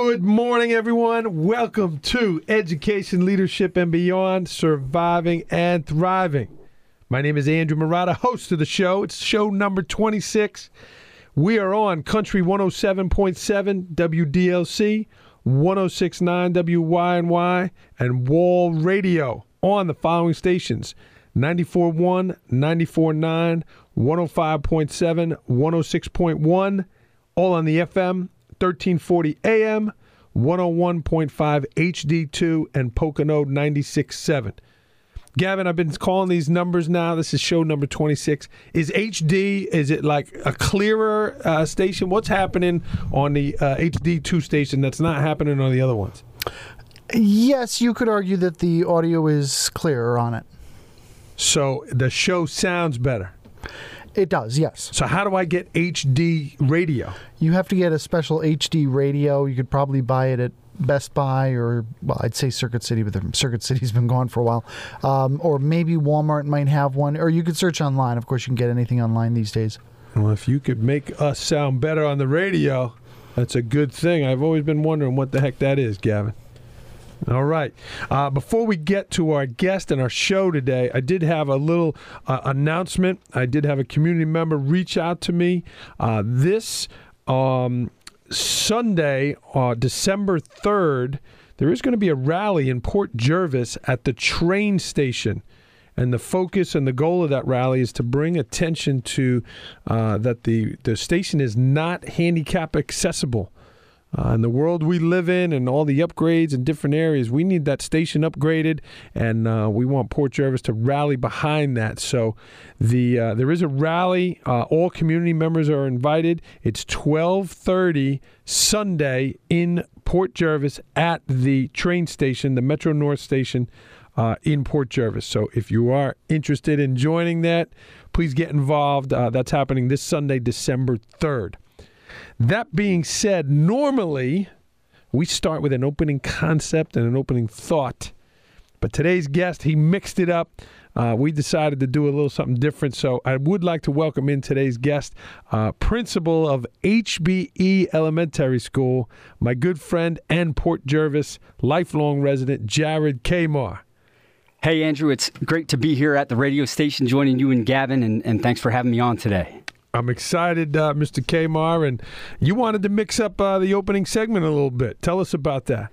Good morning, everyone. Welcome to Education, Leadership, and Beyond, Surviving and Thriving. My name is Andrew Murata, host of the show. It's show number 26. We are on Country 107.7 WDLC, 106.9 WYNY, and Wall Radio on the following stations: 94.1, 94.9, 105.7, 106.1, all on the FM, 1340 AM, 101.5 HD2, and Pocono 96.7. Gavin, I've been calling these numbers now. This is show number 26. Is HD, is it like a clearer station? What's happening on the HD2 station that's not happening on the other ones? Yes, you could argue that the audio is clearer on it. So the show sounds better. It does, yes. So how do I get HD radio? You have to get a special HD radio. You could probably buy it at Best Buy or, well, I'd say Circuit City, but the Circuit City's been gone for a while. Or maybe Walmart might have one. Or you could search online. Of course, you can get anything online these days. Well, if you could make us sound better on the radio, that's a good thing. I've always been wondering what the heck that is, Gavin. All right. Before we get to our guest and our show today, I did have a little announcement. I did have a community member reach out to me this Sunday, December 3rd. There is going to be a rally in Port Jervis at the train station. And the focus and the goal of that rally is to bring attention to that the station is not handicap accessible. In the world we live in and all the upgrades in different areas, we need that station upgraded, and we want Port Jervis to rally behind that. So there is a rally. All community members are invited. It's 12:30 Sunday in Port Jervis at the train station, the Metro North Station in Port Jervis. So if you are interested in joining that, please get involved. That's happening this Sunday, December 3rd. That being said, normally we start with an opening concept and an opening thought, but today's guest, he mixed it up. We decided to do a little something different, so I would like to welcome in today's guest, principal of HBE Elementary School, my good friend and Port Jervis lifelong resident, Jared Kahmar. Hey, Andrew, it's great to be here at the radio station joining you and Gavin, and thanks for having me on today. I'm excited, Mr. Kahmar, and you wanted to mix up the opening segment a little bit. Tell us about that.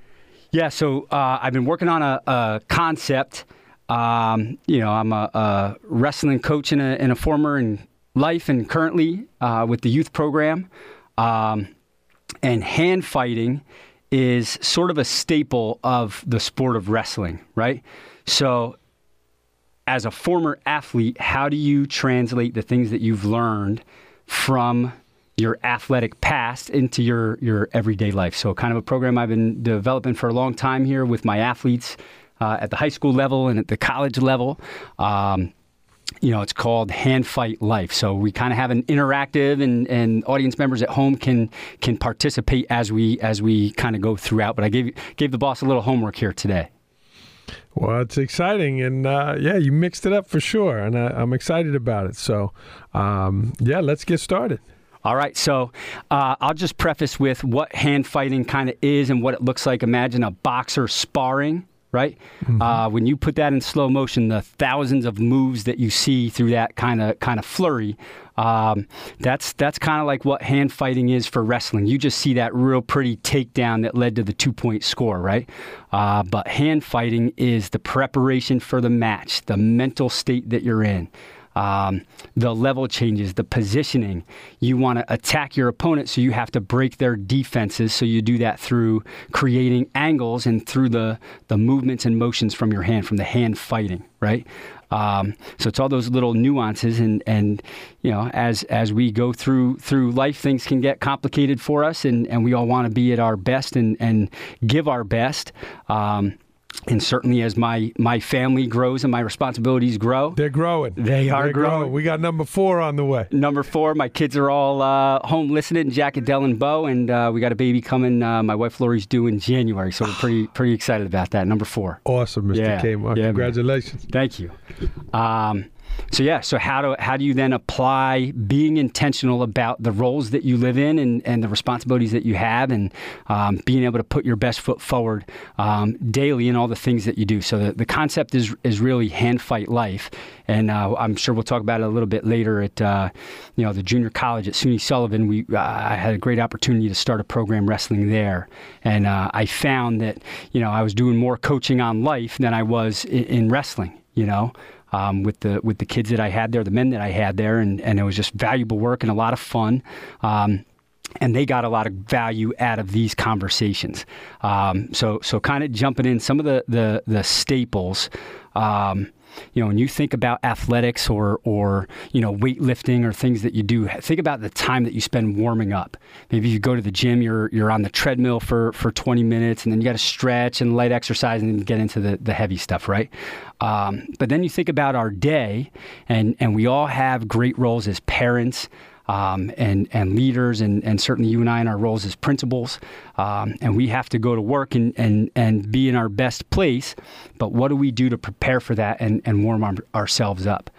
Yeah, so I've been working on a concept. I'm a wrestling coach in a former in life and currently with the youth program. And hand fighting is sort of a staple of the sport of wrestling, right? So as a former athlete, how do you translate the things that you've learned from your athletic past into your everyday life? So kind of a program I've been developing for a long time here with my athletes at the high school level and at the college level. It's called Hand Fight Life. So we kind of have an interactive, and audience members at home can participate as we kind of go throughout. But I gave the boss a little homework here today. Well, it's exciting, and you mixed it up for sure, and I'm excited about it. So, let's get started. All right, so I'll just preface with what hand fighting kind of is and what it looks like. Imagine a boxer sparring, right? Mm-hmm. When you put that in slow motion, the thousands of moves that you see through that kind of flurry, that's kind of like what hand fighting is for wrestling. You just see that real pretty takedown that led to the two-point score, right? But hand fighting is the preparation for the match, the mental state that you're in, the level changes, the positioning. You want to attack your opponent, so you have to break their defenses. So you do that through creating angles and through the movements and motions from your hand, from the hand fighting, right? So it's all those little nuances, and as we go through life, things can get complicated for us, and we all want to be at our best and give our best. And certainly as my family grows and my responsibilities grow. They're growing. They're growing. We got number 4 on the way. Number 4. My kids are all home listening, Jack, Adele, and Bo, and we got a baby coming. My wife, Lori's due in January, so we're pretty excited about that. Number 4. Awesome, Mr. Kahmar. Congratulations. Man. Thank you. So yeah, so how do you then apply being intentional about the roles that you live in and the responsibilities that you have, and being able to put your best foot forward daily in all the things that you do. So the concept is really hand fight life, and I'm sure we'll talk about it a little bit later at the junior college at SUNY Sullivan. I had a great opportunity to start a program wrestling there, and I found that I was doing more coaching on life than I was in wrestling. With the kids that I had there, the men that I had there, and it was just valuable work and a lot of fun. And they got a lot of value out of these conversations. So kind of jumping in some of the staples, when you think about athletics or weightlifting or things that you do, think about the time that you spend warming up. Maybe you go to the gym, you're on the treadmill for 20 minutes, and then you got to stretch and light exercise, and then get into the heavy stuff, right? But then you think about our day, and we all have great roles as parents, and leaders, and certainly you and I in our roles as principals, and we have to go to work and be in our best place. But what do we do to prepare for that and warm ourselves up?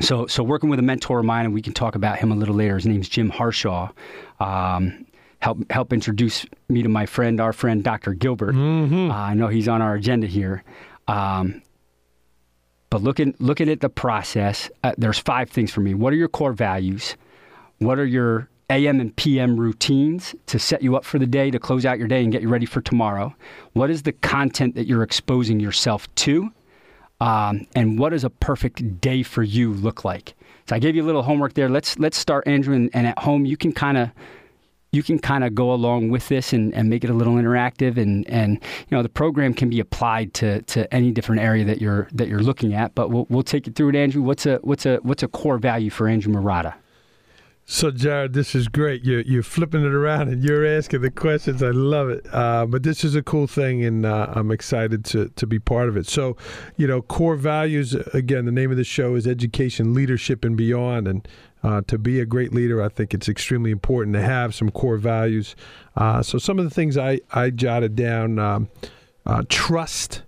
So working with a mentor of mine, and we can talk about him a little later. His name's Jim Harshaw. Help introduce me to our friend Dr. Gilbert. Mm-hmm. I know he's on our agenda here. But looking at the process, there's five things for me. What are your core values? What are your AM and PM routines to set you up for the day, to close out your day and get you ready for tomorrow? What is the content that you're exposing yourself to? And what does a perfect day for you look like? So I gave you a little homework there. Let's start, Andrew, and at home you can kind of go along with this and make it a little interactive, and the program can be applied to any different area that you're looking at. But we'll take you through it, Andrew. What's a core value for Andrew Murata? So, Jared, this is great. You're flipping it around and you're asking the questions. I love it. But this is a cool thing, and I'm excited to be part of it. So, core values, again, the name of the show is Education, Leadership, and Beyond. And to be a great leader, I think it's extremely important to have some core values. So some of the things I jotted down, trust,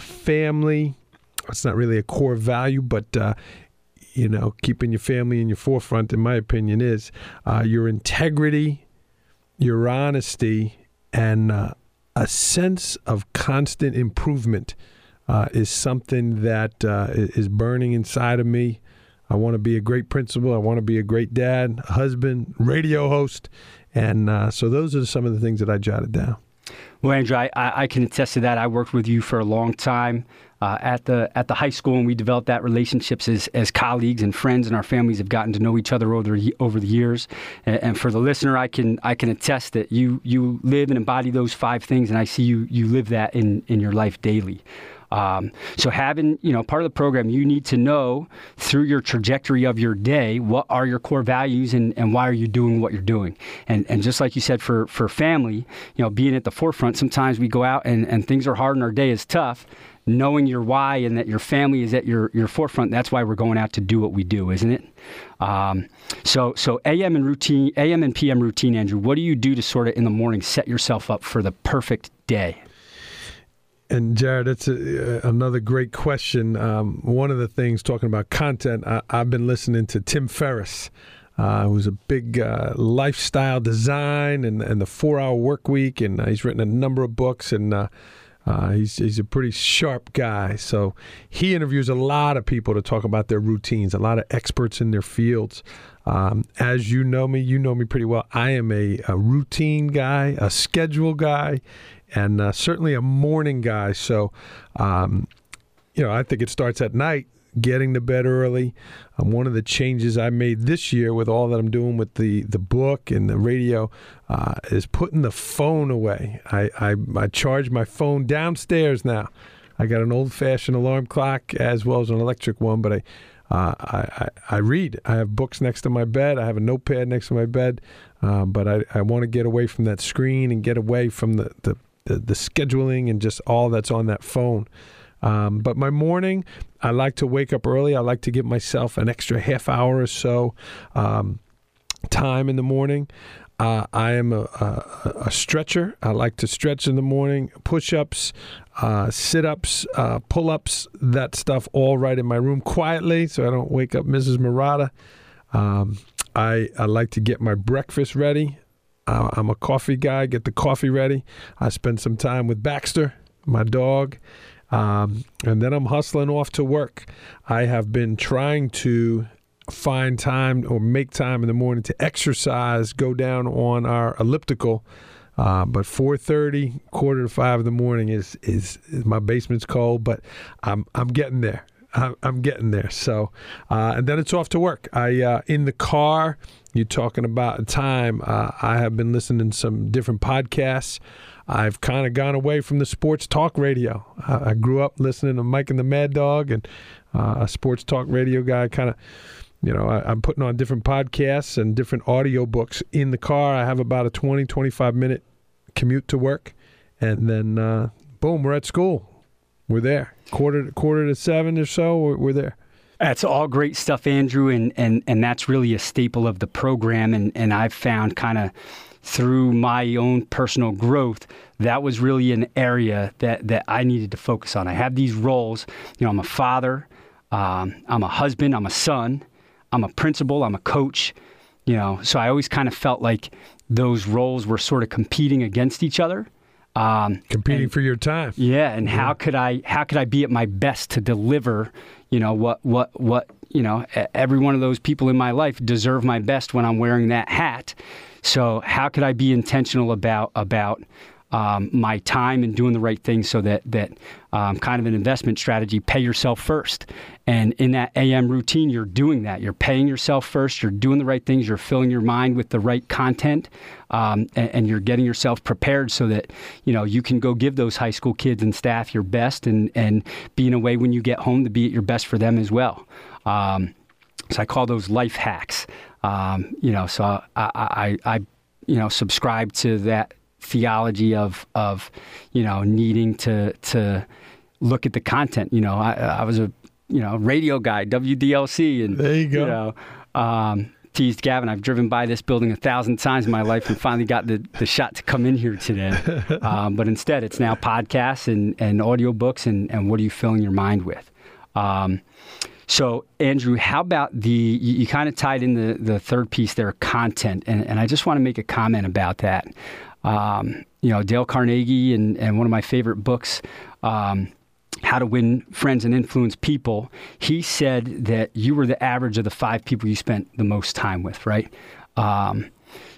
family. It's not really a core value, but keeping your family in your forefront, in my opinion, is your integrity, your honesty, and a sense of constant improvement is something that is burning inside of me. I want to be a great principal. I want to be a great dad, husband, radio host. And so those are some of the things that I jotted down. Well, Andrew, I can attest to that. I worked with you for a long time at the high school, and we developed that relationships as colleagues and friends, and our families have gotten to know each other over the years. And for the listener, I can attest that you live and embody those five things, and I see you live that in your life daily. So having, part of the program, you need to know through your trajectory of your day, what are your core values and why are you doing what you're doing? And just like you said, for family, being at the forefront, sometimes we go out and things are hard and our day is tough. Knowing your why and that your family is at your forefront, that's why we're going out to do what we do, isn't it? So AM and PM routine, Andrew, what do you do to sort of in the morning set yourself up for the perfect day? And Jared, that's another great question. One of the things, talking about content, I've been listening to Tim Ferriss, who's a big lifestyle design and the 4-hour work week, and he's written a number of books, and he's a pretty sharp guy. So he interviews a lot of people to talk about their routines, a lot of experts in their fields. As you know me pretty well. I am a routine guy, a schedule guy, and certainly a morning guy. So, I think it starts at night, getting to bed early. One of the changes I made this year with all that I'm doing with the book and the radio is putting the phone away. I charge my phone downstairs now. I got an old-fashioned alarm clock as well as an electric one, but I read. I have books next to my bed. I have a notepad next to my bed, but I want to get away from that screen and get away from the scheduling and just all that's on that phone. But my morning, I like to wake up early. I like to give myself an extra half hour or so time in the morning. I am a stretcher. I like to stretch in the morning, push-ups, sit-ups, pull-ups, that stuff all right in my room quietly so I don't wake up Mrs. Murata. I like to get my breakfast ready. I'm a coffee guy, get the coffee ready. I spend some time with Baxter, my dog, and then I'm hustling off to work. I have been trying to find time or make time in the morning to exercise, go down on our elliptical, but 4:30, 4:45 in the morning is my basement's cold, but I'm getting there. I'm getting there. So, and then it's off to work. I in the car. You're talking about time. I have been listening to some different podcasts. I've kind of gone away from the sports talk radio. I grew up listening to Mike and the Mad Dog, and a sports talk radio guy. Kind of, you know, I'm putting on different podcasts and different audio books in the car. I have about a 20, 25-minute commute to work, and then boom, we're at school. We're there. Quarter to seven or so, we're there. That's all great stuff, Andrew, and that's really a staple of the program. And I've found kind of through my own personal growth, that was really an area that I needed to focus on. I have these roles. You know, I'm a father, I'm a husband, I'm a son, I'm a principal, I'm a coach. You know, so I always kind of felt like those roles were sort of competing against each other. Competing for your time. Yeah, and yeah. How could I be at my best to deliver, you know, what you know, every one of those people in my life deserve my best when I'm wearing that hat. So how could I be intentional about my time and doing the right thing so that kind of an investment strategy, pay yourself first. And in that AM routine, you're doing that. You're paying yourself first. You're doing the right things. You're filling your mind with the right content, and you're getting yourself prepared so that, you know, you can go give those high school kids and staff your best and be in a way when you get home to be at your best for them as well. So I call those life hacks. You know, so I you know, subscribe to that theology of you know, needing to look at the content. You know, I was a, you know, radio guy, WDLC, and there you go. You know, teased Gavin, I've driven by this building 1,000 times in my life and finally got the shot to come in here today. But instead it's now podcasts and audiobooks and what are you filling your mind with? So, Andrew, how about you kind of tied in the third piece there, content, and I just want to make a comment about that. You know, Dale Carnegie and one of my favorite books, How to Win Friends and Influence People, he said that you were the average of the 5 people you spent the most time with, right?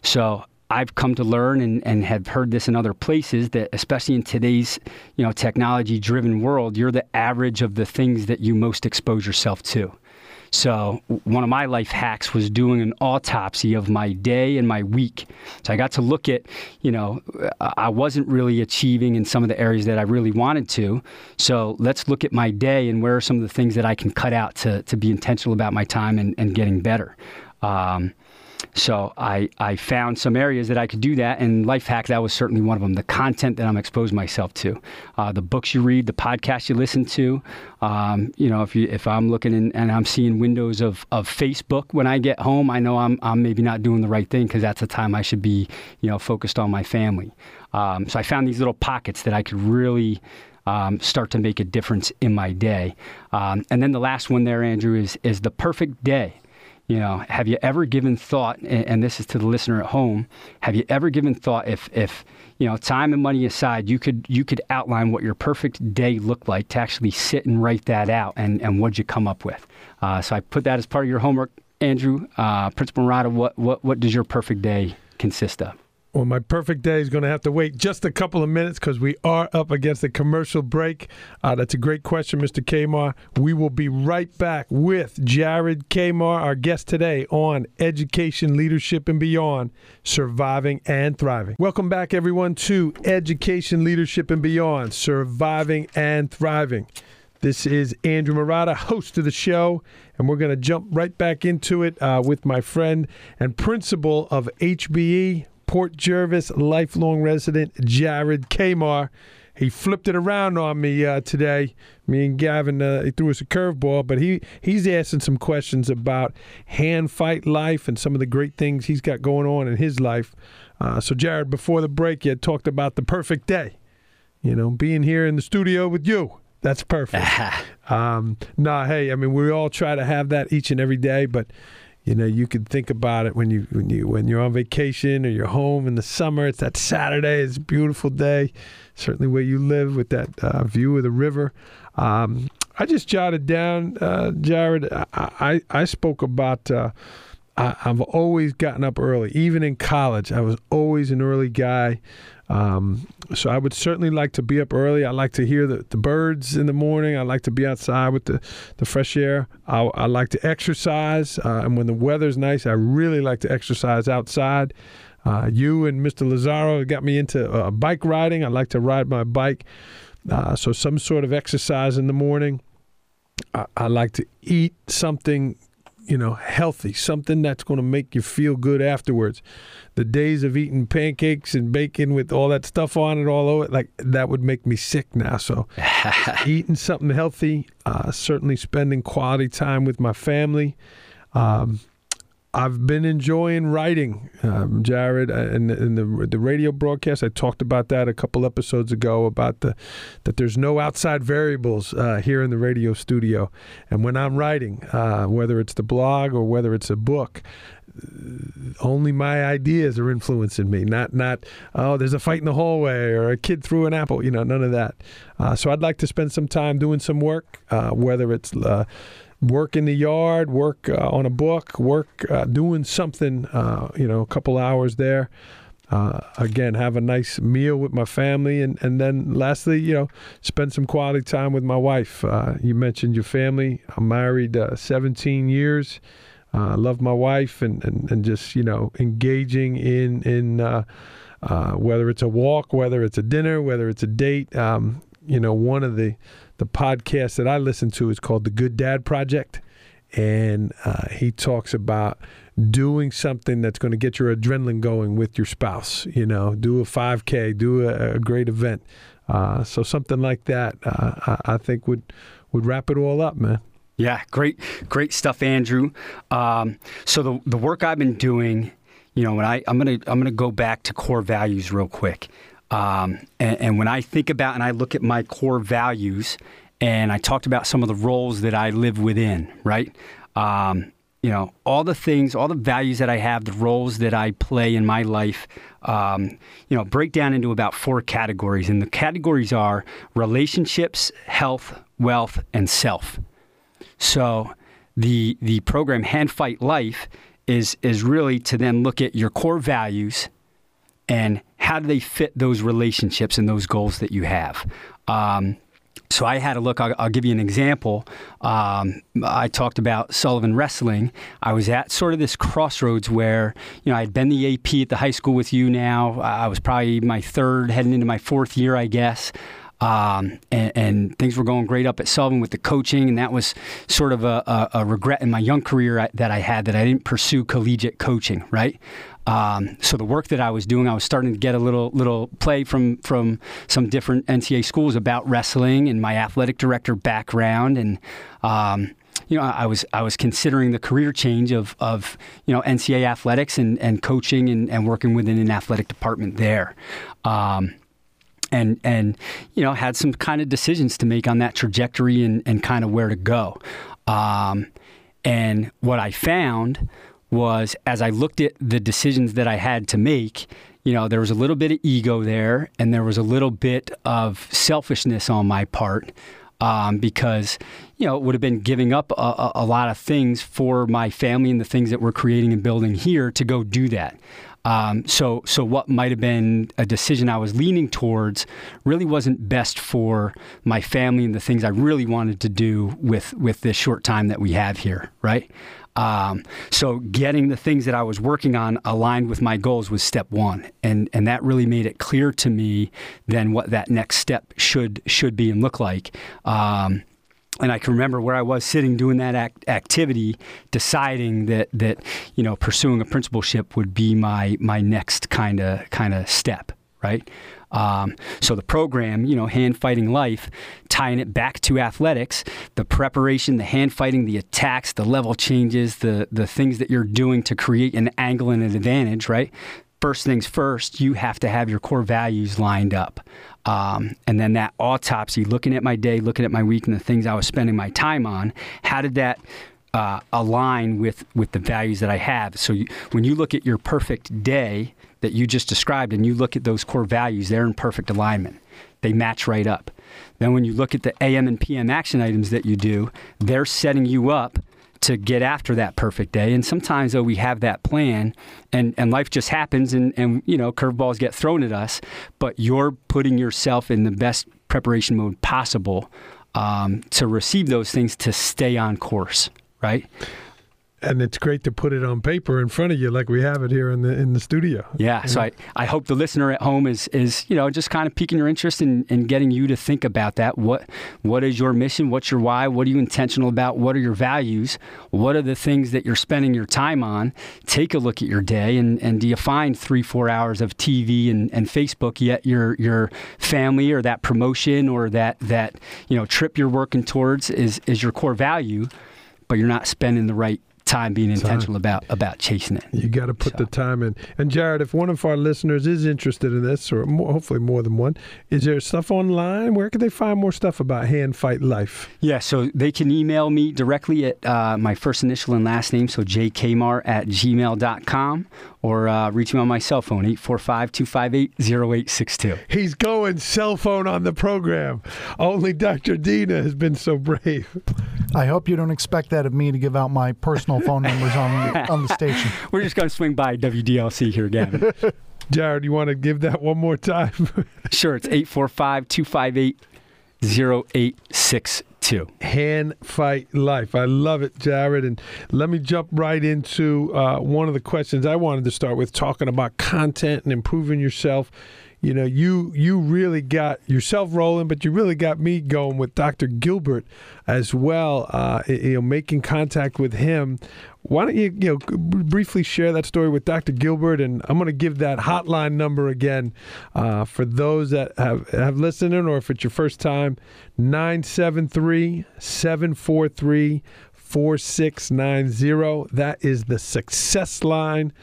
So I've come to learn and have heard this in other places that, especially in today's, you know, technology-driven world, you're the average of the things that you most expose yourself to. So one of my life hacks was doing an autopsy of my day and my week. So I got to look at, you know, I wasn't really achieving in some of the areas that I really wanted to. So let's look at my day and where are some of the things that I can cut out to be intentional about my time and getting better. So I found some areas that I could do that, and life hack, that was certainly one of them, the content that I'm exposing myself to, the books you read, the podcasts you listen to. You know, if I'm looking in and I'm seeing windows of Facebook when I get home, I know I'm maybe not doing the right thing because that's the time I should be, you know, focused on my family. So I found these little pockets that I could really start to make a difference in my day. And then the last one there, Andrew, is the perfect day. You know, have you ever given thought, and this is to the listener at home, have you ever given thought if you know, time and money aside, you could outline what your perfect day looked like to actually sit and write that out, and what'd you come up with? So I put that as part of your homework, Andrew. Principal Murata, what does your perfect day consist of? Well, my perfect day is going to have to wait just a couple of minutes because we are up against a commercial break. That's a great question, Mr. Kahmar. We will be right back with Jared Kahmar, our guest today on Education, Leadership, and Beyond, Surviving and Thriving. Welcome back, everyone, to Education, Leadership, and Beyond, Surviving and Thriving. This is Andrew Murata, host of the show, and we're going to jump right back into it with my friend and principal of HBE, Port Jervis, lifelong resident Jared Kahmar. He flipped it around on me today. Me and Gavin, he threw us a curveball, but he's asking some questions about hand fight life and some of the great things he's got going on in his life. So, Jared, before the break, you had talked about the perfect day. You know, being here in the studio with you, that's perfect. Hey, I mean, we all try to have that each and every day, but you know, you can think about it when you're on vacation or you're home in the summer. It's that Saturday. It's a beautiful day, certainly where you live with that view of the river. I just jotted down, Jared. I spoke about. I've always gotten up early, even in college. I was always an early guy. So I would certainly like to be up early. I like to hear the birds in the morning. I like to be outside with the fresh air. I like to exercise. And when the weather's nice, I really like to exercise outside. You and Mr. Lazaro got me into bike riding. I like to ride my bike. So some sort of exercise in the morning. I like to eat something, you know, healthy, something that's going to make you feel good afterwards. The days of eating pancakes and bacon with all that stuff on it all over, like that would make me sick now. So eating something healthy, certainly spending quality time with my family. I've been enjoying writing, Jared, in the radio broadcast. I talked about that a couple episodes ago about that there's no outside variables here in the radio studio. And when I'm writing, whether it's the blog or whether it's a book, only my ideas are influencing me. Not oh, there's a fight in the hallway or a kid threw an apple. You know, none of that. So I'd like to spend some time doing some work, whether it's work in the yard, work on a book, work doing something, a couple hours there. Again, have a nice meal with my family. And then lastly, you know, spend some quality time with my wife. You mentioned your family. I'm married 17 years. I love my wife and just, you know, engaging in whether it's a walk, whether it's a dinner, whether it's a date. One of the podcast that I listen to is called The Good Dad Project, and he talks about doing something that's going to get your adrenaline going with your spouse. You know, do a 5K, do a great event. So something like that, I think would wrap it all up, man. Yeah, great stuff, Andrew. So the work I've been doing, you know, and I'm gonna go back to core values real quick. And when I think about and I look at my core values, and I talked about some of the roles that I live within, right? All the things, all the values that I have, the roles that I play in my life, break down into about 4 categories. And the categories are relationships, health, wealth, and self. So the program Hand Fight Life is really to then look at your core values and how do they fit those relationships and those goals that you have? So I had a look. I'll give you an example. I talked about Sullivan Wrestling. I was at sort of this crossroads where, you know, I'd been the AP at the high school with you now. I was probably my 3rd, heading into my 4th year, I guess. And things were going great up at Sullivan with the coaching, and that was sort of a regret in my young career that I had that I didn't pursue collegiate coaching, right? So the work that I was doing, I was starting to get a little play from some different NCAA schools about wrestling and my athletic director background, and I was considering the career change of you know, NCAA athletics and coaching and working within an athletic department there. And had some kind of decisions to make on that trajectory and kind of where to go. And what I found was, as I looked at the decisions that I had to make, you know, there was a little bit of ego there, and there was a little bit of selfishness on my part, because, you know, it would have been giving up a lot of things for my family and the things that we're creating and building here to go do that. So what might have been a decision I was leaning towards really wasn't best for my family and the things I really wanted to do with this short time that we have here, right? So getting the things that I was working on aligned with my goals was step 1. And that really made it clear to me then what that next step should be and look like. And I can remember where I was sitting doing that activity, deciding that pursuing a principalship would be my next kind of step, right? So the program, you know, Hand Fighting Life, tying it back to athletics, the preparation, the hand fighting, the attacks, the level changes, the things that you're doing to create an angle and an advantage, right? First things first, you have to have your core values lined up. And then that autopsy, looking at my day, looking at my week and the things I was spending my time on, how did that align with the values that I have? So when you look at your perfect day that you just described and you look at those core values, they're in perfect alignment. They match right up. Then when you look at the AM and PM action items that you do, they're setting you up to get after that perfect day. And sometimes, though, we have that plan and life just happens and you know, curveballs get thrown at us, but you're putting yourself in the best preparation mode possible to receive those things to stay on course, right? And it's great to put it on paper in front of you like we have it here in the studio. Yeah, so I hope the listener at home is you know, just kind of piquing your interest in getting you to think about that. What is your mission? What's your why? What are you intentional about? What are your values? What are the things that you're spending your time on? Take a look at your day, and do you find 3-4 hours of TV and Facebook, yet your family or that promotion or that you know, trip you're working towards is your core value, but you're not spending the right time being intentional about chasing it. You got to put the time in. And Jared, if one of our listeners is interested in this, or more, hopefully more than one, is there stuff online? Where can they find more stuff about Hand Fight Life? Yeah, so they can email me directly at my first initial and last name, so jkmar@gmail.com, or reach me on my cell phone, 845-258-0862. He's going cell phone on the program. Only Dr. Dina has been so brave. I hope you don't expect that of me, to give out my personal phone numbers on the station. We're just going to swing by WDLC here, Gavin. Jared, you want to give that one more time? Sure, it's 845-258-0862. Hand Fight Life. I love it, Jared. And let me jump right into one of the questions I wanted to start with, talking about content and improving yourself. You know, you really got yourself rolling, but you really got me going with Dr. Gilbert as well, you know, making contact with him. Why don't you know, briefly share that story with Dr. Gilbert, and I'm going to give that hotline number again for those that have listened in, or if it's your first time, 973-743-4690. That is the Success Line.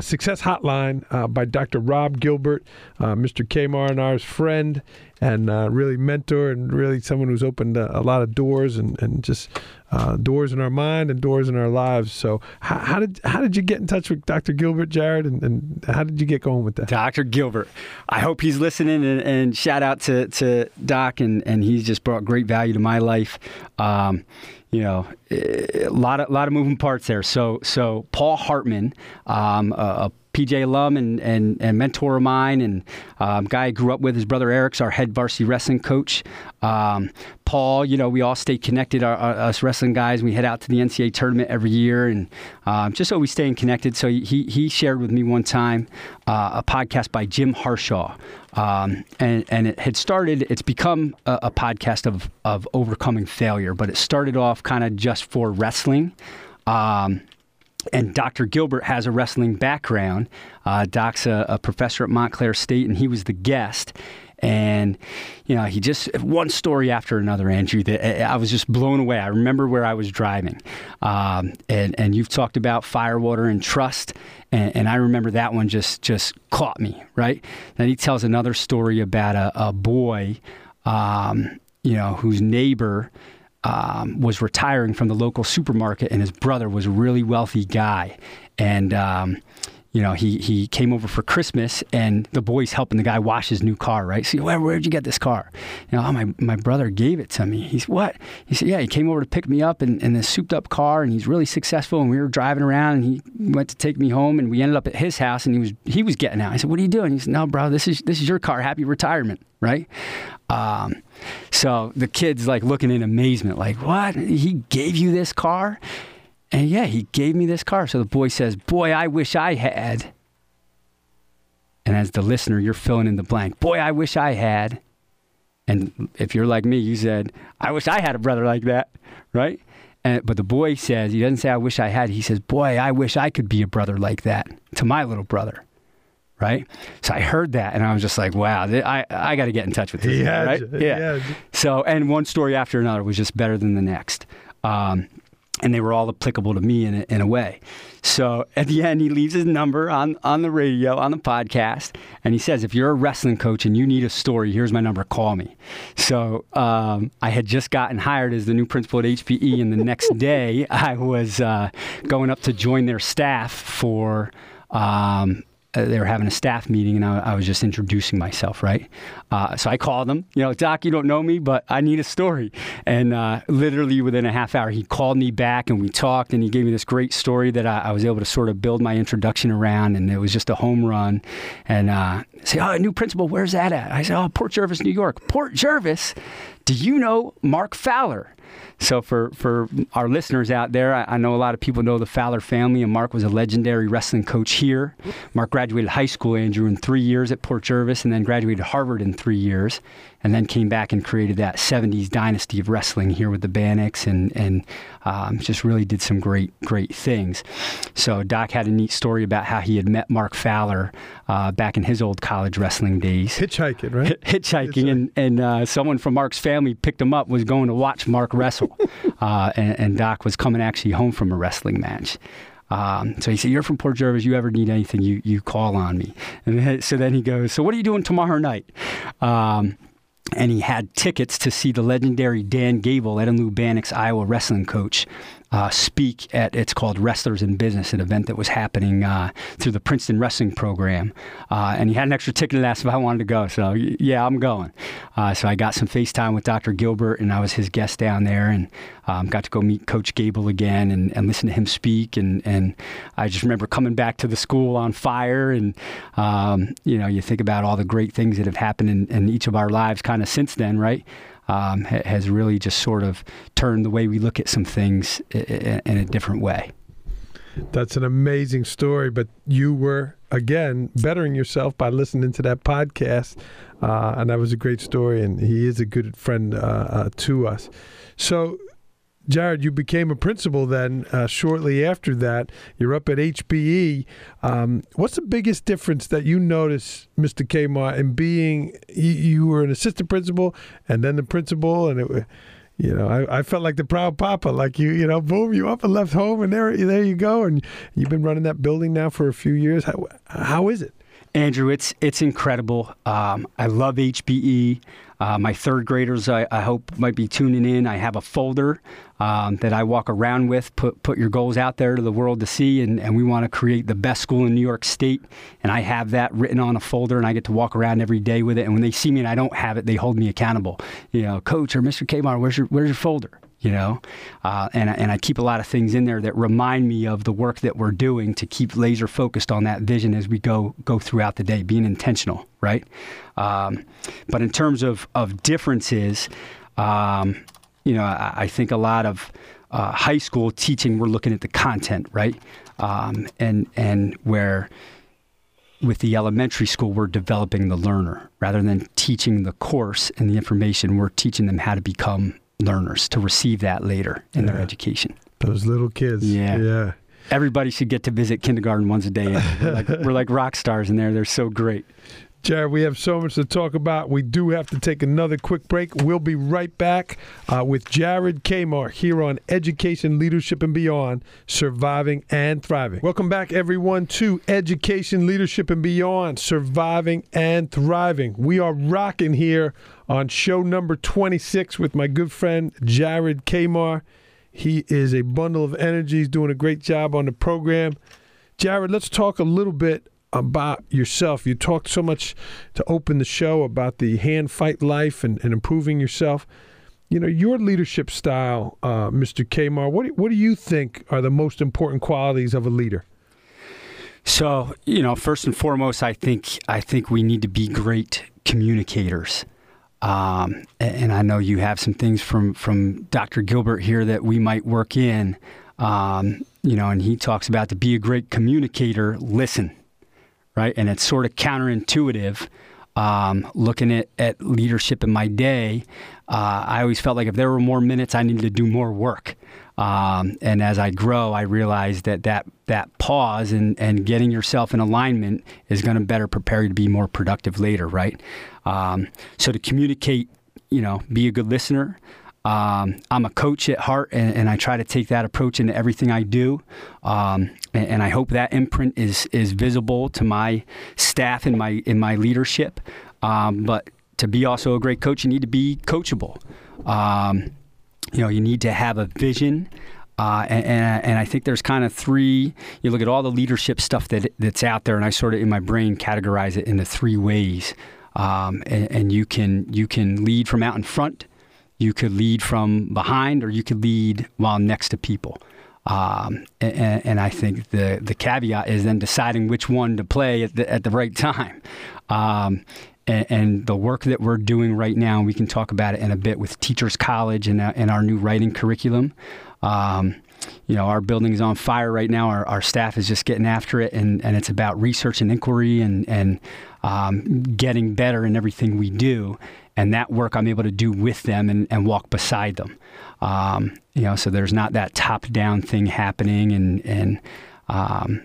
Success Hotline by Dr. Rob Gilbert, Mr. Kahmar and ours friend, and really mentor, and really someone who's opened a lot of doors, and just doors in our mind and doors in our lives. So how did you get in touch with Dr. Gilbert, Jared, and how did you get going with that? Dr. Gilbert, I hope he's listening, and shout out to Doc, and he's just brought great value to my life. You know, a lot of moving parts there. So Paul Hartman, a PJ alum and mentor of mine, and guy I grew up with, his brother Eric's our head varsity wrestling coach. Paul, you know, we all stay connected, us wrestling guys. We head out to the NCAA tournament every year, and just always staying connected. So he shared with me one time a podcast by Jim Harshaw, and it had started. It's become a podcast of overcoming failure, but it started off kind of just for wrestling. And Dr. Gilbert has a wrestling background. Doc's a professor at Montclair State, and he was the guest. And, you know, he just, one story after another, Andrew, that I was just blown away. I remember where I was driving. And you've talked about fire, water, and trust. And I remember that one just caught me, right? Then he tells another story about a boy, you know, whose neighbor was retiring from the local supermarket, and his brother was a really wealthy guy. And, you know, he came over for Christmas, and the boy's helping the guy wash his new car, right? So, where'd you get this car? You know, oh, my brother gave it to me. He's, what? He said, yeah, he came over to pick me up in this souped-up car, and he's really successful, and we were driving around, and he went to take me home, and we ended up at his house, and he was getting out. I said, what are you doing? He said, no, bro, this is your car. Happy retirement, right? So the kid's like looking in amazement, like, what? He gave you this car? And yeah, he gave me this car. So the boy says, boy, I wish I had. And as the listener, you're filling in the blank. Boy, I wish I had. And if you're like me, you said, I wish I had a brother like that, right? But the boy says, he doesn't say, I wish I had. He says, boy, I wish I could be a brother like that to my little brother. right? So I heard that, and I was just like, wow, I got to get in touch with this guy, right? Yeah. So, and one story after another was just better than the next. And they were all applicable to me in a way. So at the end, he leaves his number on the radio, on the podcast, and he says, if you're a wrestling coach and you need a story, here's my number, call me. So I had just gotten hired as the new principal at HPE, and the next day I was going up to join their staff for, they were having a staff meeting, and I was just introducing myself, right? So I called him, Doc, you don't know me, but I need a story. And literally within a half hour, he called me back, and we talked, and he gave me this great story that I was able to sort of build my introduction around, and it was just a home run. And say, oh, new principal, where's that at? I said, oh, Port Jervis, New York. Port Jervis? Do you know Mark Fowler? So for our listeners out there, I know a lot of people know the Fowler family, and Mark was a legendary wrestling coach here. Mark graduated high school, Andrew, in 3 years at Port Jervis, and then graduated Harvard in 3 years, and then came back and created that 70s dynasty of wrestling here with the Banachs, and just really did some great things. So Doc had a neat story about how he had met Mark Fowler back in his old college wrestling days. Hitchhiking, right? Hitchhiking, and someone from Mark's family picked him up, was going to watch Mark wrestle, and Doc was coming actually home from a wrestling match. So he said, you're from Port Jervis, you ever need anything, you call on me. And so then he goes, so what are you doing tomorrow night? And he had tickets to see the legendary Dan Gable, Ed and Lou Banach's Iowa wrestling coach, speak at, it's called Wrestlers in Business, an event that was happening through the Princeton Wrestling Program. And he had an extra ticket and asked if I wanted to go. So, yeah, I'm going. So I got some FaceTime with Dr. Gilbert, and I was his guest down there, and got to go meet Coach Gable again and listen to him speak. And I just remember coming back to the school on fire. And, you think about all the great things that have happened in each of our lives kind of since then, right? Has really just sort of turned the way we look at some things in a different way. That's an amazing story, but you were, again, bettering yourself by listening to that podcast, and that was a great story, and he is a good friend to us. So, Jared, you became a principal then shortly after that. You're up at HBE. What's the biggest difference that you notice, Mr. Kahmar, in being you were an assistant principal and then the principal, and it, I felt like the proud papa, like you boom, you up and left home, and there you go, and you've been running that building now for a few years. How is it? Andrew, it's incredible. I love HBE. My third graders, I hope, might be tuning in. I have a folder that I walk around with, put your goals out there to the world to see, and we want to create the best school in New York State. And I have that written on a folder, and I get to walk around every day with it. And when they see me and I don't have it, they hold me accountable. Coach or Mr. Kahmar, where's your folder? And I keep a lot of things in there that remind me of the work that we're doing to keep laser focused on that vision as we go throughout the day, being intentional, right? But in terms of differences, I think a lot of high school teaching, we're looking at the content, right? And where with the elementary school, we're developing the learner rather than teaching the course and the information. We're teaching them how to become learners, to receive that later in their education. Those little kids. Yeah. Everybody should get to visit kindergarten once a day. We're like rock stars in there. They're so great. Jared, we have so much to talk about. We do have to take another quick break. We'll be right back with Jared Kahmar here on Education, Leadership, and Beyond, Surviving and Thriving. Welcome back, everyone, to Education, Leadership, and Beyond, Surviving and Thriving. We are rocking here on show number 26 with my good friend Jared Kahmar. He is a bundle of energy. He's doing a great job on the program. Jared, let's talk a little bit about yourself. You talked so much to open the show about the hand fight life and improving yourself. Your leadership style, Mr. Kahmar, what do you think are the most important qualities of a leader? So, first and foremost, I think we need to be great communicators. And I know you have some things from Dr. Gilbert here that we might work in, and he talks about to be a great communicator, listen. Right, and it's sort of counterintuitive looking at leadership in my day, I always felt like if there were more minutes, I needed to do more work. And as I grow, I realized that pause and getting yourself in alignment is going to better prepare you to be more productive later, right? So to communicate, be a good listener. I'm a coach at heart, and I try to take that approach into everything I do. And I hope that imprint is visible to my staff and in my leadership. But to be also a great coach, you need to be coachable. You need to have a vision. And I think there's kind of three, you look at all the leadership stuff that's out there, and I sort of in my brain categorize it into three ways. And you can lead from out in front. You could lead from behind, or you could lead while next to people. And I think the caveat is then deciding which one to play at the right time. And the work that we're doing right now, and we can talk about it in a bit with Teachers College and our new writing curriculum. Our building is on fire right now. Our staff is just getting after it, and it's about research and inquiry and getting better in everything we do. And that work I'm able to do with them and walk beside them. So there's not that top-down thing happening. I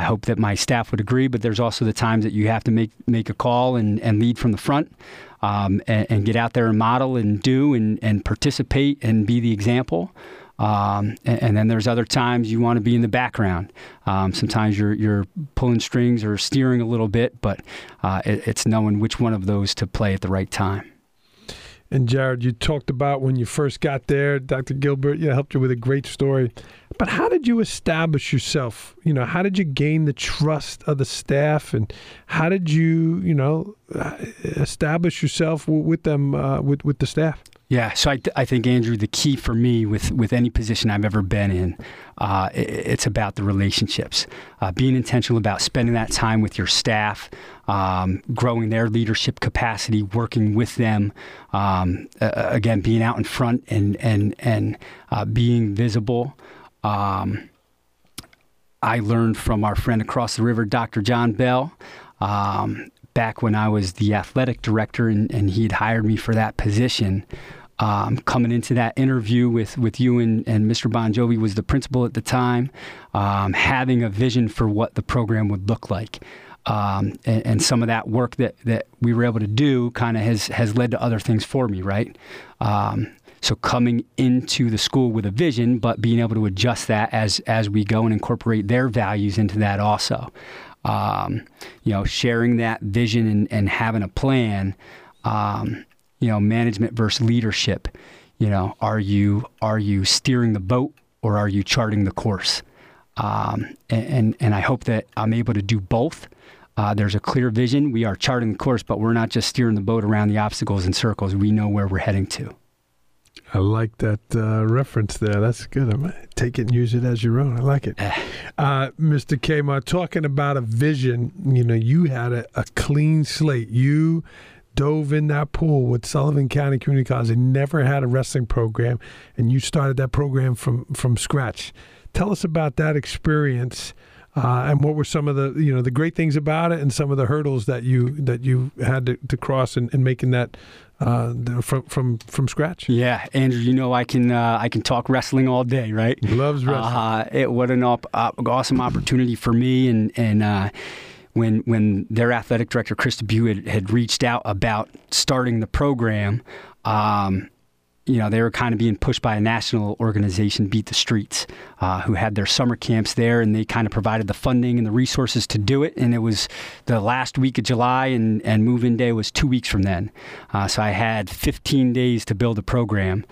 hope that my staff would agree, but there's also the times that you have to make a call and lead from the front and get out there and model and do and participate and be the example. And then there's other times you want to be in the background. Sometimes you're pulling strings or steering a little bit, but it's knowing which one of those to play at the right time. And Jared, you talked about when you first got there, Dr. Gilbert, helped you with a great story. But how did you establish yourself? How did you gain the trust of the staff, and how did you, establish yourself with them, with the staff? Yeah, so I think, Andrew, the key for me with any position I've ever been in, it's about the relationships. Being intentional about spending that time with your staff, growing their leadership capacity, working with them. Again, being out in front and being visible. I learned from our friend across the river, Dr. John Bell, back when I was the athletic director and he had hired me for that position. Coming into that interview with you and Mr. Bon Jovi was the principal at the time, having a vision for what the program would look like. And some of that work that we were able to do kind of has led to other things for me, right? So coming into the school with a vision, but being able to adjust that as we go and incorporate their values into that also. Sharing that vision and having a plan, management versus leadership, are you steering the boat or are you charting the course? And I hope that I'm able to do both. There's a clear vision. We are charting the course, but we're not just steering the boat around the obstacles and circles. We know where we're heading to. I like that reference there. That's good. I'm going to take it and use it as your own. I like it. Mr. Kahmar, talking about a vision, you had a clean slate. You dove in that pool with Sullivan County Community College. They never had a wrestling program, and you started that program from scratch. Tell us about that experience and what were some of the the great things about it and some of the hurdles that you had to cross in making that from scratch. Yeah, Andrew, I can talk wrestling all day, right? Loves wrestling. What an awesome opportunity for me, and when their athletic director Chris DeBue had reached out about starting the program, they were kind of being pushed by a national organization, Beat the Streets, who had their summer camps there, and they kind of provided the funding and the resources to do it. And it was the last week of July, and move-in day was 2 weeks from then. So I had 15 days to build a program,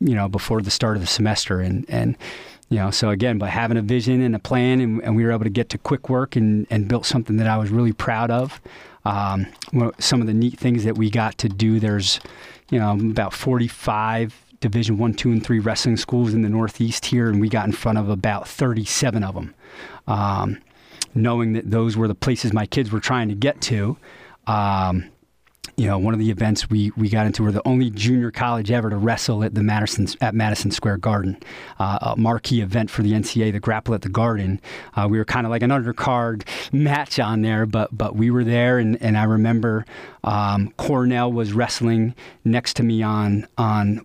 before the start of the semester. So again, by having a vision and a plan, and we were able to get to quick work and built something that I was really proud of. Some of the neat things that we got to do, there's about 45 Division I, II, and III wrestling schools in the Northeast here, and we got in front of about 37 of them, knowing that those were the places my kids were trying to get to. you know, one of the events we got into, were the only junior college ever to wrestle at the Madison Square Garden, a marquee event for the NCAA, the Grapple at the Garden. We were kind of like an undercard match on there, but we were there, and I remember Cornell was wrestling next to me on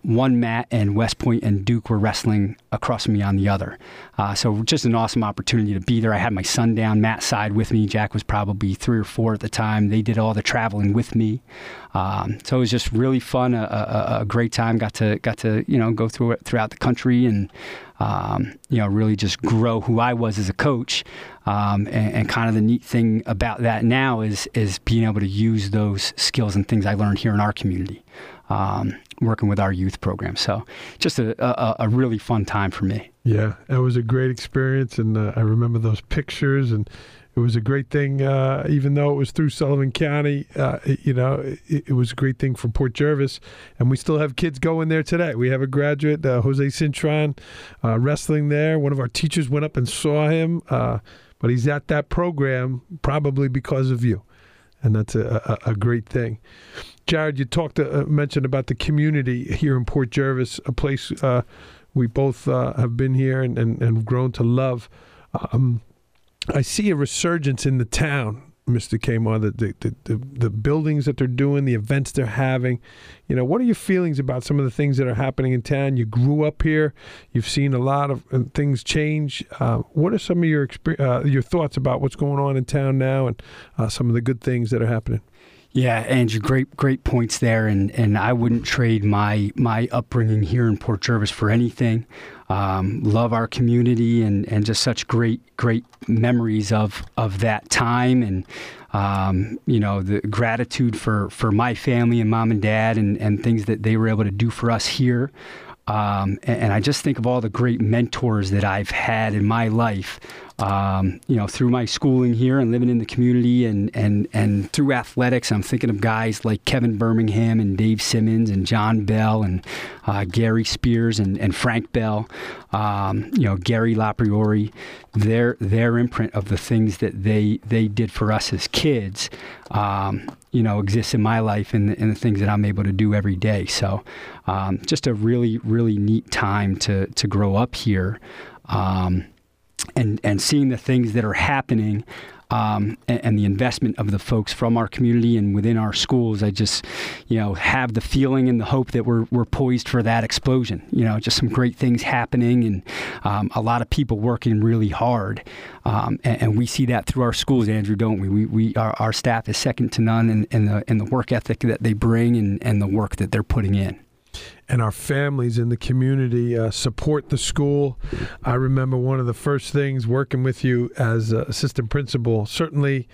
one mat, and West Point and Duke were wrestling across me on the other. So just an awesome opportunity to be there. I had my son down Matt's side with me. Jack was probably 3 or 4 at the time. They did all the traveling with me. So it was just really fun, a great time. Got to go through it throughout the country, and really just grow who I was as a coach. And kind of the neat thing about that now is being able to use those skills and things I learned here in our community, working with our youth program. So just a really fun time for me. Yeah, it was a great experience, and I remember those pictures, and it was a great thing, even though it was through Sullivan County, it was a great thing for Port Jervis, and we still have kids going there today. We have a graduate, Jose Cintron, wrestling there. One of our teachers went up and saw him, but he's at that program probably because of you, and that's a great thing. Jared, you mentioned about the community here in Port Jervis, a place we both have been here and grown to love. I see a resurgence in the town, Mr. Kahmar, the buildings that they're doing, the events they're having. What are your feelings about some of the things that are happening in town? You grew up here. You've seen a lot of things change. What are some of your thoughts about what's going on in town now, and some of the good things that are happening? Yeah, Andrew, great points there, and I wouldn't trade my upbringing here in Port Jervis for anything. Love our community, and just such great memories of that time, and the gratitude for my family and mom and dad, and things that they were able to do for us here. And I just think of all the great mentors that I've had in my life, through my schooling here and living in the community, and through athletics. I'm thinking of guys like Kevin Birmingham and Dave Simmons and John Bell and Gary Spears and Frank Bell, Gary LaPriori, their imprint of the things that they did for us as kids, exists in my life, and the things that I'm able to do every day. So just a really, really neat time to grow up here. And seeing the things that are happening, and the investment of the folks from our community and within our schools, I just, have the feeling and the hope that we're poised for that explosion. Just some great things happening, and a lot of people working really hard. And we see that through our schools, Andrew, don't we? Our staff is second to none in the work ethic that they bring, and the work that they're putting in. And our families in the community support the school. I remember one of the first things working with you as assistant principal. Certainly,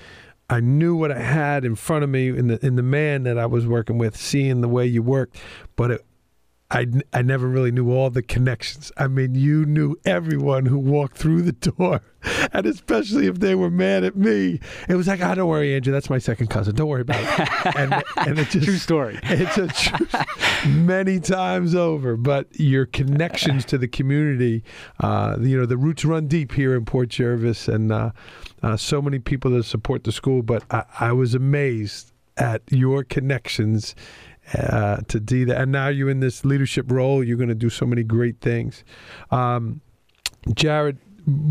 I knew what I had in front of me in the man that I was working with, seeing the way you worked, but I never really knew all the connections. I mean, you knew everyone who walked through the door, and especially if they were mad at me. It was like, don't worry, Andrew, that's my second cousin. Don't worry about it. And it just, true story. It's a true, many times over, but your connections to the community, the roots run deep here in Port Jervis, and so many people that support the school, but I was amazed at your connections to do that. And now you're in this leadership role. You're going to do so many great things. Jared,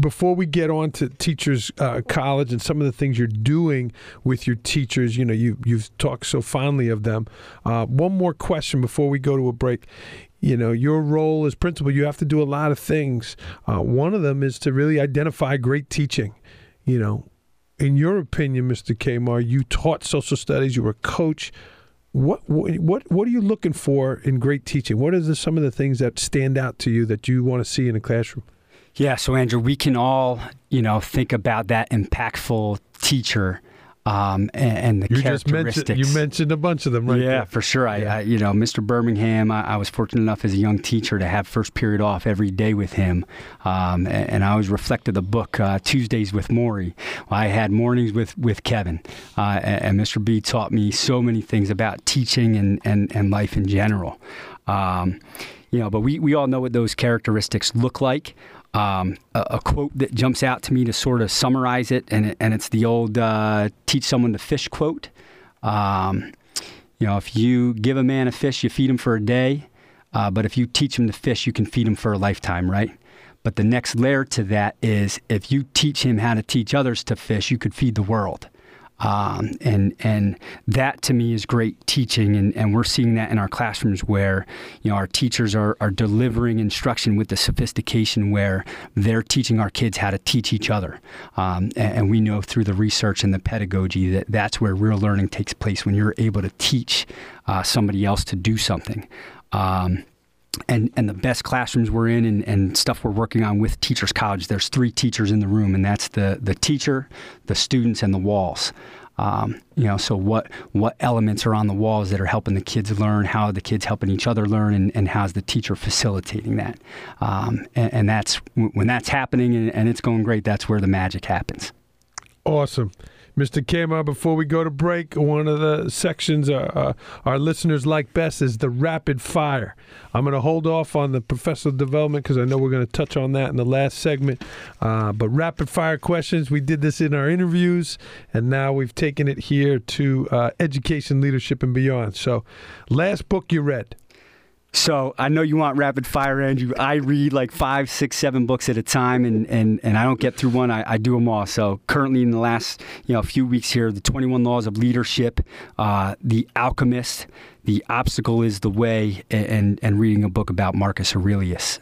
before we get on to Teachers College and some of the things you're doing with your teachers, you've talked so fondly of them. One more question before we go to a break. Your role as principal, you have to do a lot of things. One of them is to really identify great teaching. In your opinion, Mr. Kahmar, you taught social studies, you were a coach. What are you looking for in great teaching? What are some of the things that stand out to you that you want to see in a classroom? Yeah, so Andrew, we can all, think about that impactful teacher and the characteristics. You mentioned a bunch of them, right? Yeah, there. For sure. I Mr. Birmingham, I was fortunate enough as a young teacher to have first period off every day with him. And I always reflected the book, Tuesdays with Maury. I had mornings with Kevin. And Mr. B taught me so many things about teaching and life in general. But we all know what those characteristics look like. A quote that jumps out to me to sort of summarize it, and it's the old teach someone to fish quote. You know, if you give a man a fish, you feed him for a day. But if you teach him to fish, you can feed him for a lifetime, right? But the next layer to that is if you teach him how to teach others to fish, you could feed the world. And that to me is great teaching, and we're seeing that in our classrooms where, you know, our teachers are delivering instruction with the sophistication where they're teaching our kids how to teach each other. And we know through the research and the pedagogy that that's where real learning takes place, when you're able to teach somebody else to do something. And the best classrooms we're in and stuff we're working on with Teachers College, there's three teachers in the room, and that's the teacher, the students, and the walls. You know, so what elements are on the walls that are helping the kids learn, how are the kids helping each other learn, and how's the teacher facilitating that? And that's when that's happening and it's going great, that's where the magic happens. Awesome. Mr. Kahmar, before we go to break, one of the sections our listeners like best is the rapid fire. I'm going to hold off on the professional development because I know we're going to touch on that in the last segment. But rapid fire questions, we did this in our interviews, and now we've taken it here to education, leadership, and beyond. So last book you read. So I know you want rapid fire, Andrew. I read like 5, 6, 7 books at a time, and I don't get through one. I do them all. So currently in the last few weeks here, the 21 Laws of Leadership, The Alchemist, The Obstacle is the Way, and reading a book about Marcus Aurelius.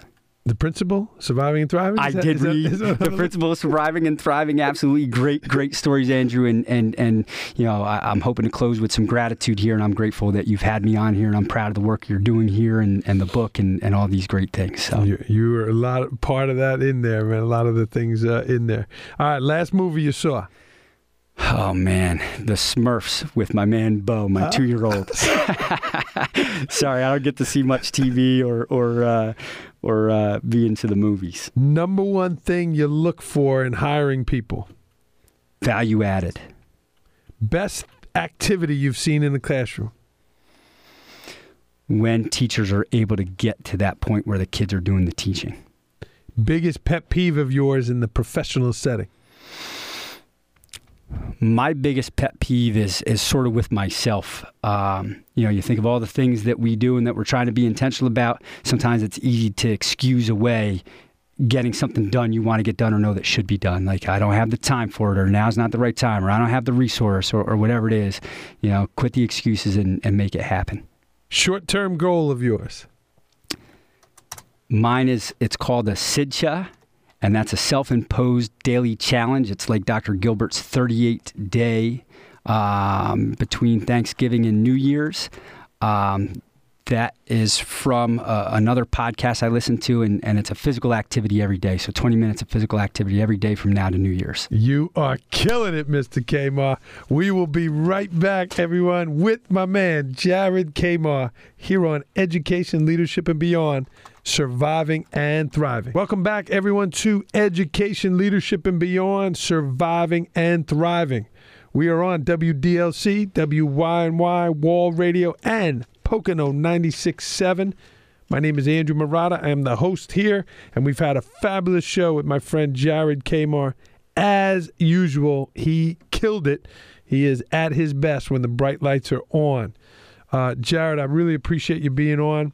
The Principle, Surviving and Thriving? I did read The Principle, Surviving and Thriving. Absolutely great stories, Andrew. And you know, I'm hoping to close with some gratitude here, and I'm grateful that you've had me on here, and I'm proud of the work you're doing here and the book and all these great things. So you were a lot of part of that in there, man, a lot of the things in there. All right, last movie you saw. Oh, man, The Smurfs with my man, Bo, my 2-year-old. Sorry, I don't get to see much TV or be into the movies. Number one thing you look for in hiring people? Value added. Best activity you've seen in the classroom? When teachers are able to get to that point where the kids are doing the teaching. Biggest pet peeve of yours in the professional setting? My biggest pet peeve is sort of with myself. You think of all the things that we do and that we're trying to be intentional about. Sometimes it's easy to excuse away getting something done you want to get done or know that should be done. Like, I don't have the time for it, or now's not the right time, or I don't have the resource, or whatever it is. You know, quit the excuses and make it happen. Short-term goal of yours? Mine is, it's called a SIDCHA. And that's a self-imposed daily challenge. It's like Dr. Gilbert's 38 day between Thanksgiving and New Year's. That is from another podcast I listen to, and it's a physical activity every day. So 20 minutes of physical activity every day from now to New Year's. You are killing it, Mr. Kahmar. We will be right back, everyone, with my man, Jared Kahmar, here on Education, Leadership, and Beyond. Surviving and Thriving. Welcome back, everyone, to Education, Leadership, and Beyond, Surviving and Thriving. We are on WDLC, WYNY, Wall Radio, and Pocono 96.7. My name is Andrew Murata. I am the host here, and we've had a fabulous show with my friend Jared Kahmar. As usual, he killed it. He is at his best when the bright lights are on. Jared, I really appreciate you being on.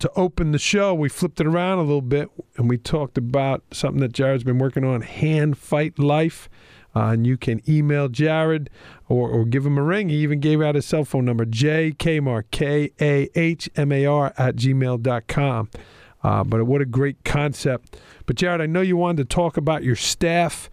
To open the show, we flipped it around a little bit, and we talked about something that Jared's been working on, Hand Fight Life. And you can email Jared or give him a ring. He even gave out his cell phone number, jkahmar, K-A-H-M-A-R @gmail.com. But what a great concept. But, Jared, I know you wanted to talk about your staff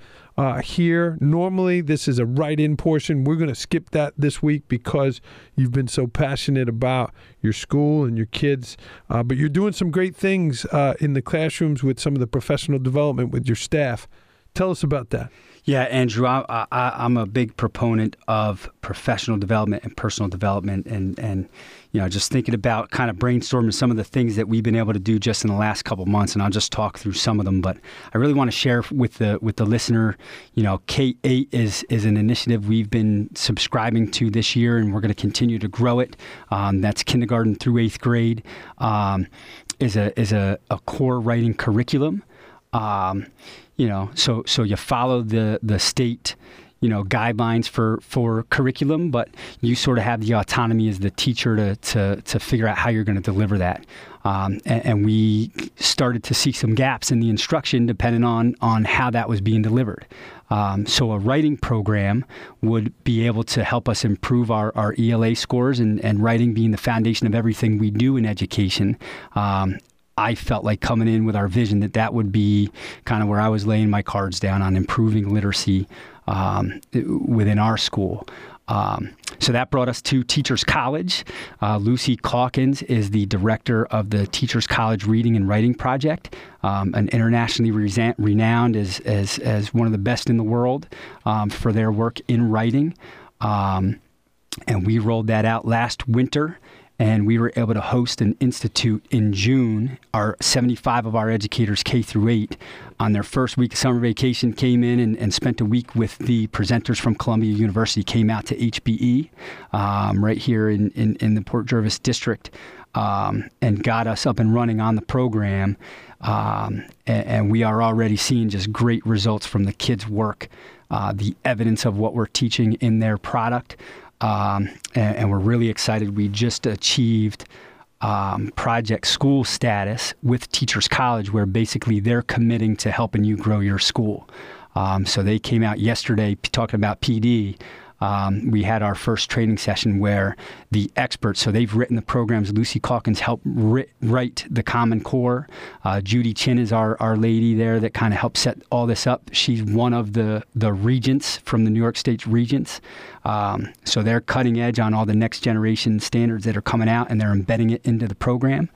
here. Normally, this is a write-in portion. We're going to skip that this week because you've been so passionate about your school and your kids. But you're doing some great things in the classrooms with some of the professional development with your staff. Tell us about that. Yeah, Andrew, I'm a big proponent of professional development and personal development, and just thinking about kind of brainstorming some of the things that we've been able to do just in the last couple of months, and I'll just talk through some of them. But I really want to share with the listener, K8 is an initiative we've been subscribing to this year, and we're going to continue to grow it. That's kindergarten through 8th grade, is a core writing curriculum. So you follow the state, you know, guidelines for curriculum, but you sort of have the autonomy as the teacher to figure out how you're going to deliver that. And we started to see some gaps in the instruction depending on how that was being delivered. So a writing program would be able to help us improve our ELA scores, and writing being the foundation of everything we do in education. I felt like coming in with our vision that would be kind of where I was laying my cards down on improving literacy within our school. So that brought us to Teachers College. Lucy Calkins is the director of the Teachers College Reading and Writing Project, an internationally renowned as one of the best in the world for their work in writing. And we rolled that out last winter. And we were able to host an institute in June. Our 75 of our educators, K-8, on their first week of summer vacation came in and spent a week with the presenters from Columbia University, came out to HBE right here in the Port Jervis district, and got us up and running on the program. And we are already seeing just great results from the kids' work, the evidence of what we're teaching in their product. And we're really excited. We just achieved project school status with Teachers College, where basically they're committing to helping you grow your school. So they came out yesterday talking about PD. We had our first training session where the experts, so they've written the programs. Lucy Calkins helped write the Common Core. Judy Chin is our lady there that kind of helped set all this up. She's one of the regents from the New York State's regents. So they're cutting edge on all the next generation standards that are coming out, and they're embedding it into the program.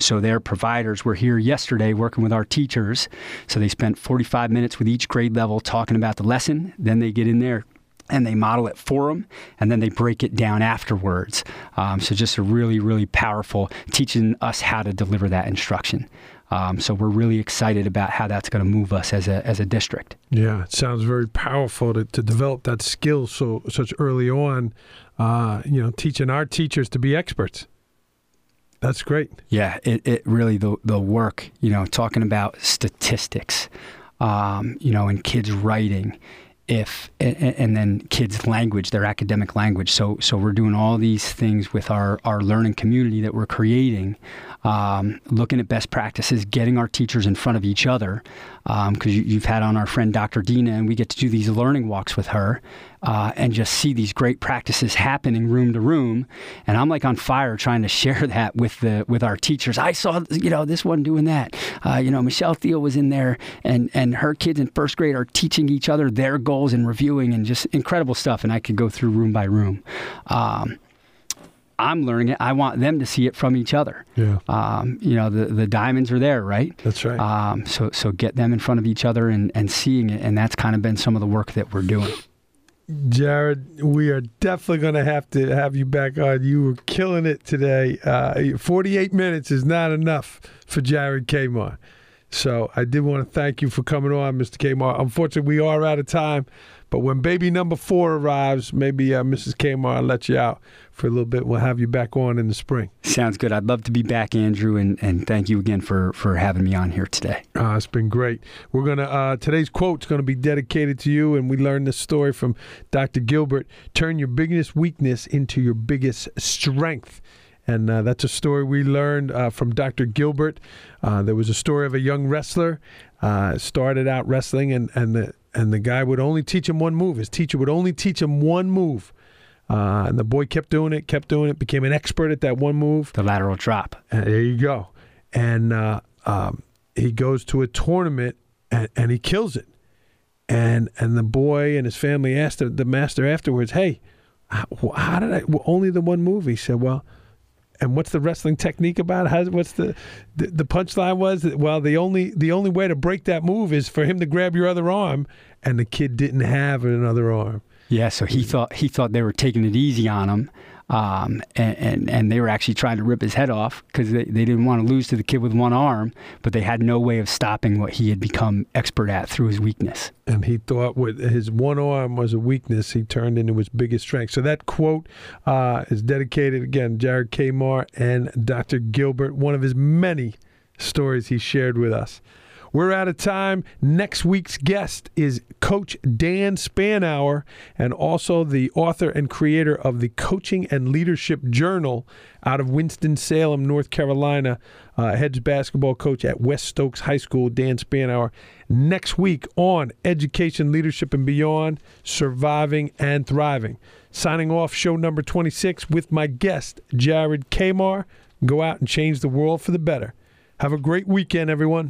So their providers were here yesterday working with our teachers. So they spent 45 minutes with each grade level talking about the lesson. Then they get in there and they model it for them, and then they break it down afterwards. So just a really, really powerful, teaching us how to deliver that instruction. So we're really excited about how that's going to move us as a district. Yeah, it sounds very powerful to develop that skill such early on, teaching our teachers to be experts. That's great. Yeah, it really, the work, talking about statistics, and kids writing, and then kids' language, their academic language. So we're doing all these things with our learning community that we're creating, looking at best practices, getting our teachers in front of each other, because you've had on our friend Dr. Dina, and we get to do these learning walks with her, and just see these great practices happening room to room. And I'm like on fire trying to share that with our teachers. I saw, this one doing that. Michelle Thiel was in there, and her kids in first grade are teaching each other their goals and reviewing, and just incredible stuff. And I could go through room by room. I'm learning it. I want them to see it from each other. Yeah. The diamonds are there, right? That's right. So get them in front of each other and seeing it. And that's kind of been some of the work that we're doing. Jared, we are definitely going to have you back on. You were killing it today. 48 minutes is not enough for Jared Kahmar. So I did want to thank you for coming on, Mr. Kahmar. Unfortunately, we are out of time. But when baby number 4 arrives, maybe Mrs. Kahmar will let you out for a little bit. We'll have you back on in the spring. Sounds good. I'd love to be back, Andrew, and thank you again for having me on here today. It's been great. We're gonna today's quote's going to be dedicated to you, and we learned this story from Dr. Gilbert. Turn your biggest weakness into your biggest strength. And that's a story we learned from Dr. Gilbert. There was a story of a young wrestler started out wrestling, and the guy would only teach him one move. His teacher would only teach him one move. And the boy kept doing it, became an expert at that one move. The lateral drop. And there you go. And he goes to a tournament, and he kills it. And the boy and his family asked the master afterwards, hey, how did I, only the one move? He said, well, and what's the wrestling technique about? What's the punchline was? Well, the only way to break that move is for him to grab your other arm, and the kid didn't have another arm. Yeah, so he thought they were taking it easy on him, and they were actually trying to rip his head off because they didn't want to lose to the kid with one arm, but they had no way of stopping what he had become expert at through his weakness. And he thought with his one arm was a weakness he turned into his biggest strength. So that quote is dedicated, again, Jared Kahmar and Dr. Gilbert, one of his many stories he shared with us. We're out of time. Next week's guest is Coach Dan Spanauer, and also the author and creator of the Coaching and Leadership Journal out of Winston-Salem, North Carolina, heads basketball coach at West Stokes High School, Dan Spanauer, next week on Education, Leadership, and Beyond, Surviving and Thriving. Signing off show number 26 with my guest, Jared Kahmar. Go out and change the world for the better. Have a great weekend, everyone.